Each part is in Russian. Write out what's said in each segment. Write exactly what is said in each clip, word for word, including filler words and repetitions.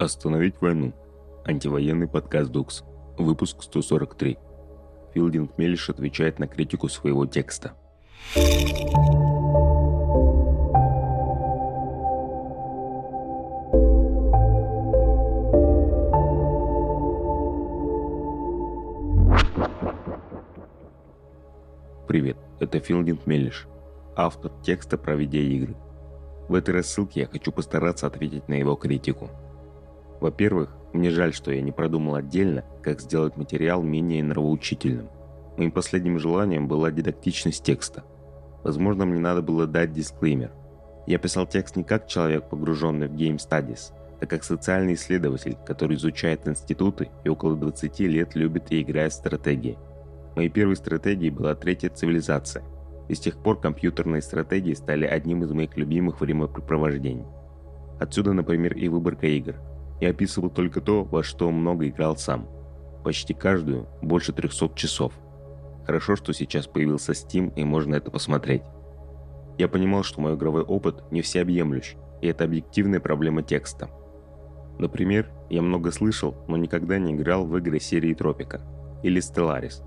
Остановить войну. Антивоенный подкаст докс. Выпуск сто сорок три. Филдинг Меллиш отвечает на критику своего текста. Привет, это Филдинг Меллиш, автор текста про видеоигры. В этой рассылке я хочу постараться ответить на его критику. Во-первых, мне жаль, что я не продумал отдельно, как сделать материал менее нравоучительным. Моим последним желанием была дидактичность текста. Возможно, мне надо было дать дисклеймер. Я писал текст не как человек, погруженный в Game Studies, а как социальный исследователь, который изучает институты и около двадцати лет любит и играет в стратегии. Моей первой стратегией была Третья цивилизация, и с тех пор компьютерные стратегии стали одним из моих любимых времяпрепровождений. Отсюда, например, и выборка игр. Я описывал только то, во что много играл сам. Почти каждую, больше трехсот часов. Хорошо, что сейчас появился Steam и можно это посмотреть. Я понимал, что мой игровой опыт не всеобъемлющ, и это объективная проблема текста. Например, я много слышал, но никогда не играл в игры серии Tropico или Stellaris.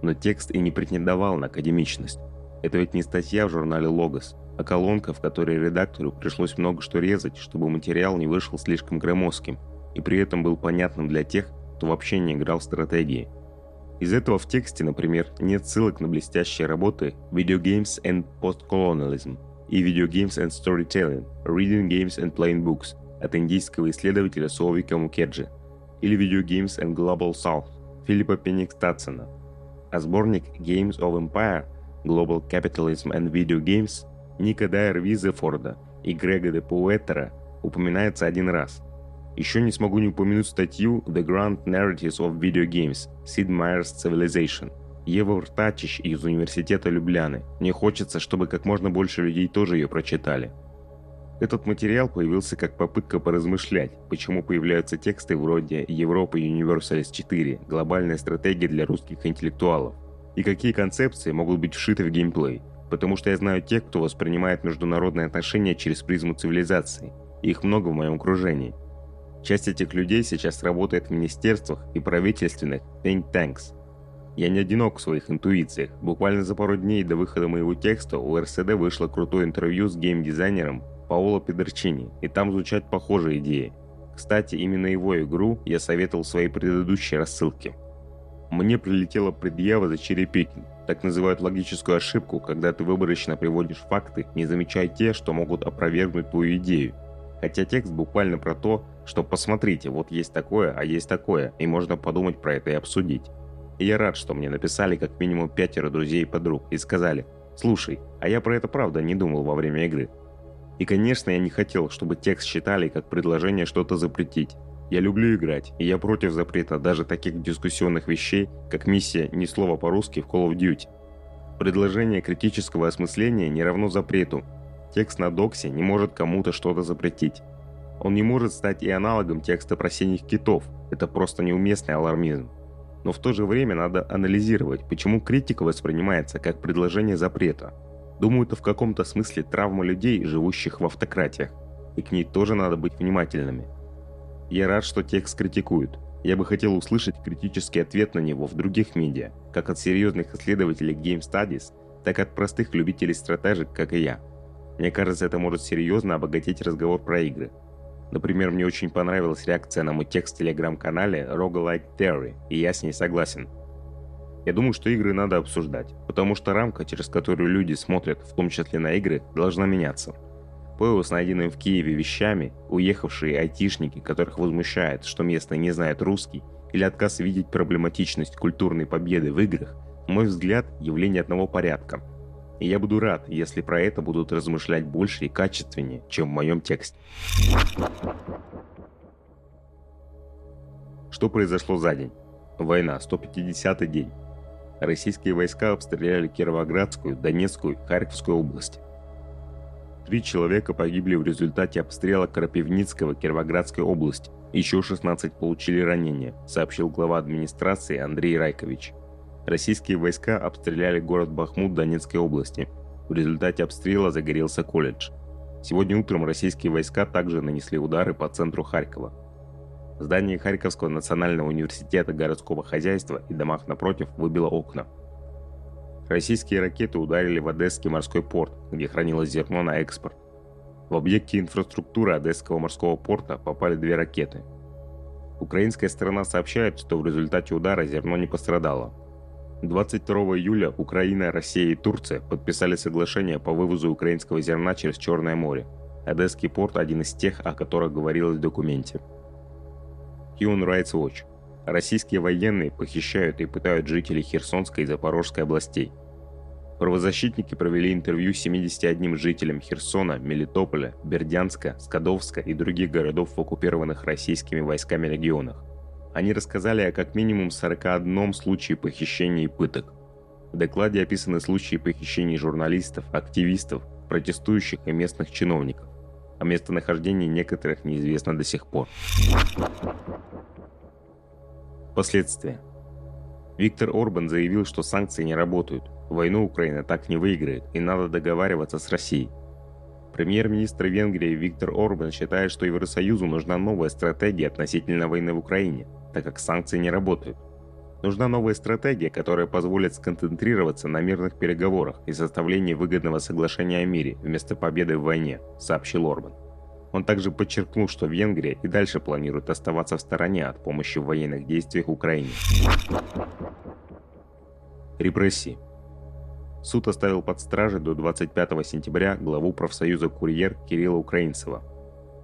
Но текст и не претендовал на академичность. Это ведь не статья в журнале Logos, а колонка, в которой редактору пришлось много что резать, чтобы материал не вышел слишком громоздким и при этом был понятным для тех, кто вообще не играл в стратегии. Из этого в тексте, например, нет ссылок на блестящие работы Video Games and Postcolonialism и Video Games and Storytelling, Reading Games and Playing Books от индийского исследователя Соувика Мукержи или Video Games and Global South Филиппа Пеник Татсона, а сборник Games of Empire, Global Capitalism and Video Games Ника Дайер Визефорда и Грега де Пуэтера упоминается один раз. Еще не смогу не упомянуть статью The Grand Narratives of Video Games, Sid Meier's Civilization, Ева Вртачич из Университета Любляны. Мне хочется, чтобы как можно больше людей тоже ее прочитали. Этот материал появился как попытка поразмышлять, почему появляются тексты вроде Europa Universalis четыре: Глобальная стратегия для русских интеллектуалов, и какие концепции могут быть вшиты в геймплей, потому что я знаю тех, кто воспринимает международные отношения через призму цивилизации, и их много в моем окружении. Часть этих людей сейчас работает в министерствах и правительственных think tanks. Я не одинок в своих интуициях. Буквально за пару дней до выхода моего текста у эр эс дэ вышло крутое интервью с геймдизайнером Паоло Педерчини, и там звучат похожие идеи. Кстати, именно его игру я советовал в своей предыдущей рассылке. Мне прилетела предъява за черепикинг. Так называют логическую ошибку, когда ты выборочно приводишь факты, не замечая те, что могут опровергнуть твою идею. Хотя текст буквально про то, что посмотрите, вот есть такое, а есть такое, и можно подумать про это и обсудить. И я рад, что мне написали как минимум пятеро друзей и подруг и сказали: «Слушай, а я про это правда не думал во время игры». И конечно, я не хотел, чтобы текст считали как предложение что-то запретить. Я люблю играть, и я против запрета даже таких дискуссионных вещей, как миссия «Ни слова по-русски» в Call of Duty. Предложение критического осмысления не равно запрету. Текст на доксе не может кому-то что-то запретить. Он не может стать и аналогом текста про синих китов, это просто неуместный алармизм. Но в то же время надо анализировать, почему критика воспринимается как предложение запрета. Думаю, это в каком-то смысле травма людей, живущих в автократиях, и к ней тоже надо быть внимательными. Я рад, что текст критикуют. Я бы хотел услышать критический ответ на него в других медиа, как от серьезных исследователей Game Studies, так и от простых любителей стратежек, как и я. Мне кажется, это может серьезно обогатить разговор про игры. Например, мне очень понравилась реакция на мой текст в телеграм-канале Roguelike Theory, и я с ней согласен. Я думаю, что игры надо обсуждать, потому что рамка, через которую люди смотрят, в том числе на игры, должна меняться. Пэо с найденными в Киеве вещами, уехавшие айтишники, которых возмущает, что местные не знают русский, или отказ видеть проблематичность культурной победы в играх, на мой взгляд, явление одного порядка. И я буду рад, если про это будут размышлять больше и качественнее, чем в моем тексте. Что произошло за день? Война, сто пятидесятый день. Российские войска обстреляли Кировоградскую, Донецкую и Харьковскую области. Три человека погибли в результате обстрела Крапивницкого Кировоградской области. Еще шестнадцать получили ранения, сообщил глава администрации Андрей Райкович. Российские войска обстреляли город Бахмут Донецкой области. В результате обстрела загорелся колледж. Сегодня утром российские войска также нанесли удары по центру Харькова. В здании Харьковского национального университета городского хозяйства и домах напротив выбило окна. Российские ракеты ударили в Одесский морской порт, где хранилось зерно на экспорт. В объекте инфраструктуры Одесского морского порта попали две ракеты. Украинская сторона сообщает, что в результате удара зерно не пострадало. двадцать второго июля Украина, Россия и Турция подписали соглашение по вывозу украинского зерна через Черное море. Одесский порт – один из тех, о которых говорилось в документе. Human Rights Watch. Российские военные похищают и пытают жителей Херсонской и Запорожской областей. Правозащитники провели интервью семидесяти одним жителям Херсона, Мелитополя, Бердянска, Скадовска и других городов в оккупированных российскими войсками регионах. Они рассказали о как минимум сорока одном случае похищения и пыток. В докладе описаны случаи похищений журналистов, активистов, протестующих и местных чиновников. О местонахождении некоторых неизвестно до сих пор. Последствия. Виктор Орбан заявил, что санкции не работают, войну Украина так не выиграет и надо договариваться с Россией. Премьер-министр Венгрии Виктор Орбан считает, что Евросоюзу нужна новая стратегия относительно войны в Украине, так как санкции не работают. Нужна новая стратегия, которая позволит сконцентрироваться на мирных переговорах и составлении выгодного соглашения о мире вместо победы в войне, сообщил Орбан. Он также подчеркнул, что Венгрия и дальше планирует оставаться в стороне от помощи в военных действиях Украине. Репрессии. Суд оставил под стражей до двадцать пятого сентября главу профсоюза «Курьер» Кирилла Украинцева.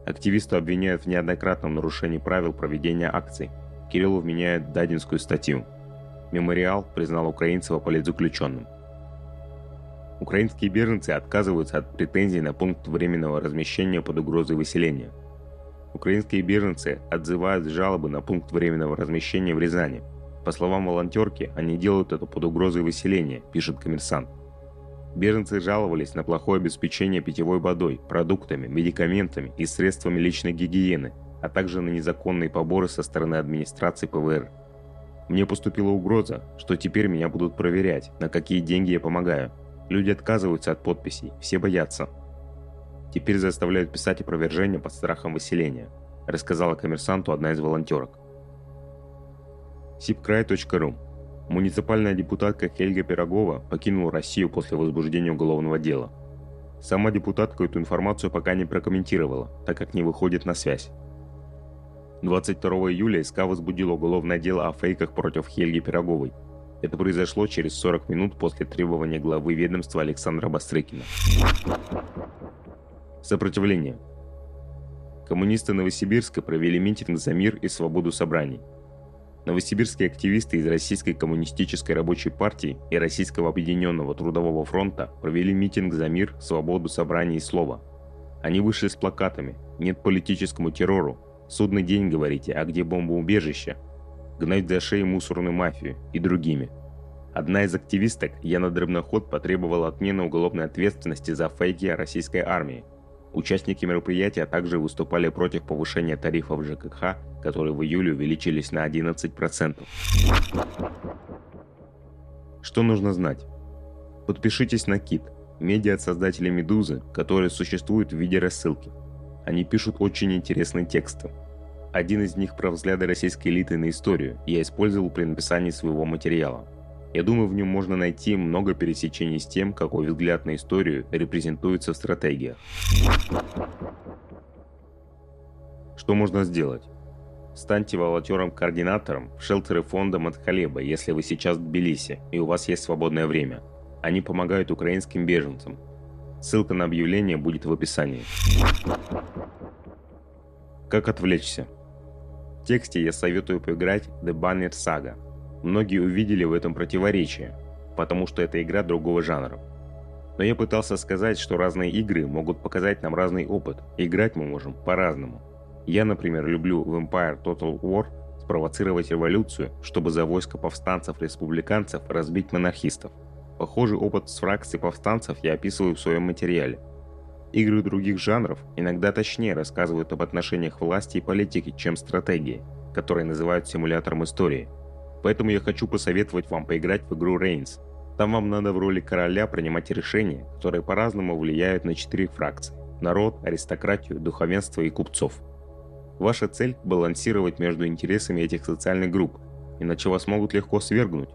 Активисту обвиняют в неоднократном нарушении правил проведения акций. Кириллу вменяют дадинскую статью. Мемориал признал Украинцева политзаключенным. Украинские беженцы отказываются от претензий на пункт временного размещения под угрозой выселения. Украинские беженцы отзывают жалобы на пункт временного размещения в Рязани. По словам волонтерки, они делают это под угрозой выселения, пишет «Коммерсант». Беженцы жаловались на плохое обеспечение питьевой водой, продуктами, медикаментами и средствами личной гигиены, а также на незаконные поборы со стороны администрации ПВР. «Мне поступила угроза, что теперь меня будут проверять, на какие деньги я помогаю. Люди отказываются от подписей, все боятся. Теперь заставляют писать опровержения под страхом выселения», рассказала «Коммерсанту» одна из волонтерок. сибкрай точка ру. Муниципальная депутатка Хельга Пирогова покинула Россию после возбуждения уголовного дела. Сама депутатка эту информацию пока не прокомментировала, так как не выходит на связь. двадцать второго июля СК возбудила уголовное дело о фейках против Хельги Пироговой. Это произошло через сорок минут после требования главы ведомства Александра Бастрыкина. Сопротивление. Коммунисты Новосибирска провели митинг за мир и свободу собраний. Новосибирские активисты из Российской Коммунистической Рабочей Партии и Российского Объединенного Трудового Фронта провели митинг за мир, свободу собраний и слова. Они вышли с плакатами «Нет политическому террору», «Судный день, говорите, а где бомбоубежище?», «Гнать за шеи мусорную мафию» и другими. Одна из активисток, Яна Дребноход, потребовала отмены уголовной ответственности за фейки о российской армии. Участники мероприятия также выступали против повышения тарифов ЖКХ, которые в июле увеличились на одиннадцать процентов. Что нужно знать? Подпишитесь на КИТ, медиа от создателей «Медузы», которые существуют в виде рассылки. Они пишут очень интересные тексты. Один из них про взгляды российской элиты на историю я использовал при написании своего материала. Я думаю, в нем можно найти много пересечений с тем, какой взгляд на историю репрезентуется в стратегиях. Что можно сделать? Станьте волонтером-координатором в шелтере фонда Матхалеба, если вы сейчас в Тбилиси и у вас есть свободное время. Они помогают украинским беженцам. Ссылка на объявление будет в описании. Как отвлечься? В тексте я советую поиграть The Banner Saga. Многие увидели в этом противоречие, потому что это игра другого жанра. Но я пытался сказать, что разные игры могут показать нам разный опыт, играть мы можем по-разному. Я, например, люблю в Empire Total War спровоцировать революцию, чтобы за войско повстанцев-республиканцев разбить монархистов. Похожий опыт с фракцией повстанцев я описываю в своем материале. Игры других жанров иногда точнее рассказывают об отношениях власти и политики, чем стратегии, которые называют симулятором истории. Поэтому я хочу посоветовать вам поиграть в игру Reigns. Там вам надо в роли короля принимать решения, которые по-разному влияют на четыре фракции – народ, аристократию, духовенство и купцов. Ваша цель – балансировать между интересами этих социальных групп, иначе вас могут легко свергнуть.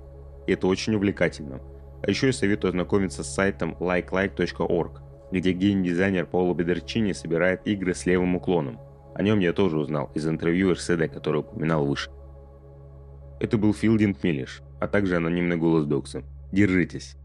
Это очень увлекательно. А еще я советую ознакомиться с сайтом лайклайк точка орг, где геймдизайнер Паоло Педерчини собирает игры с левым уклоном. О нем я тоже узнал из интервью эр эс дэ, которое упоминал выше. Это был Филдинг Меллиш, а также анонимный голос Докса. Держитесь!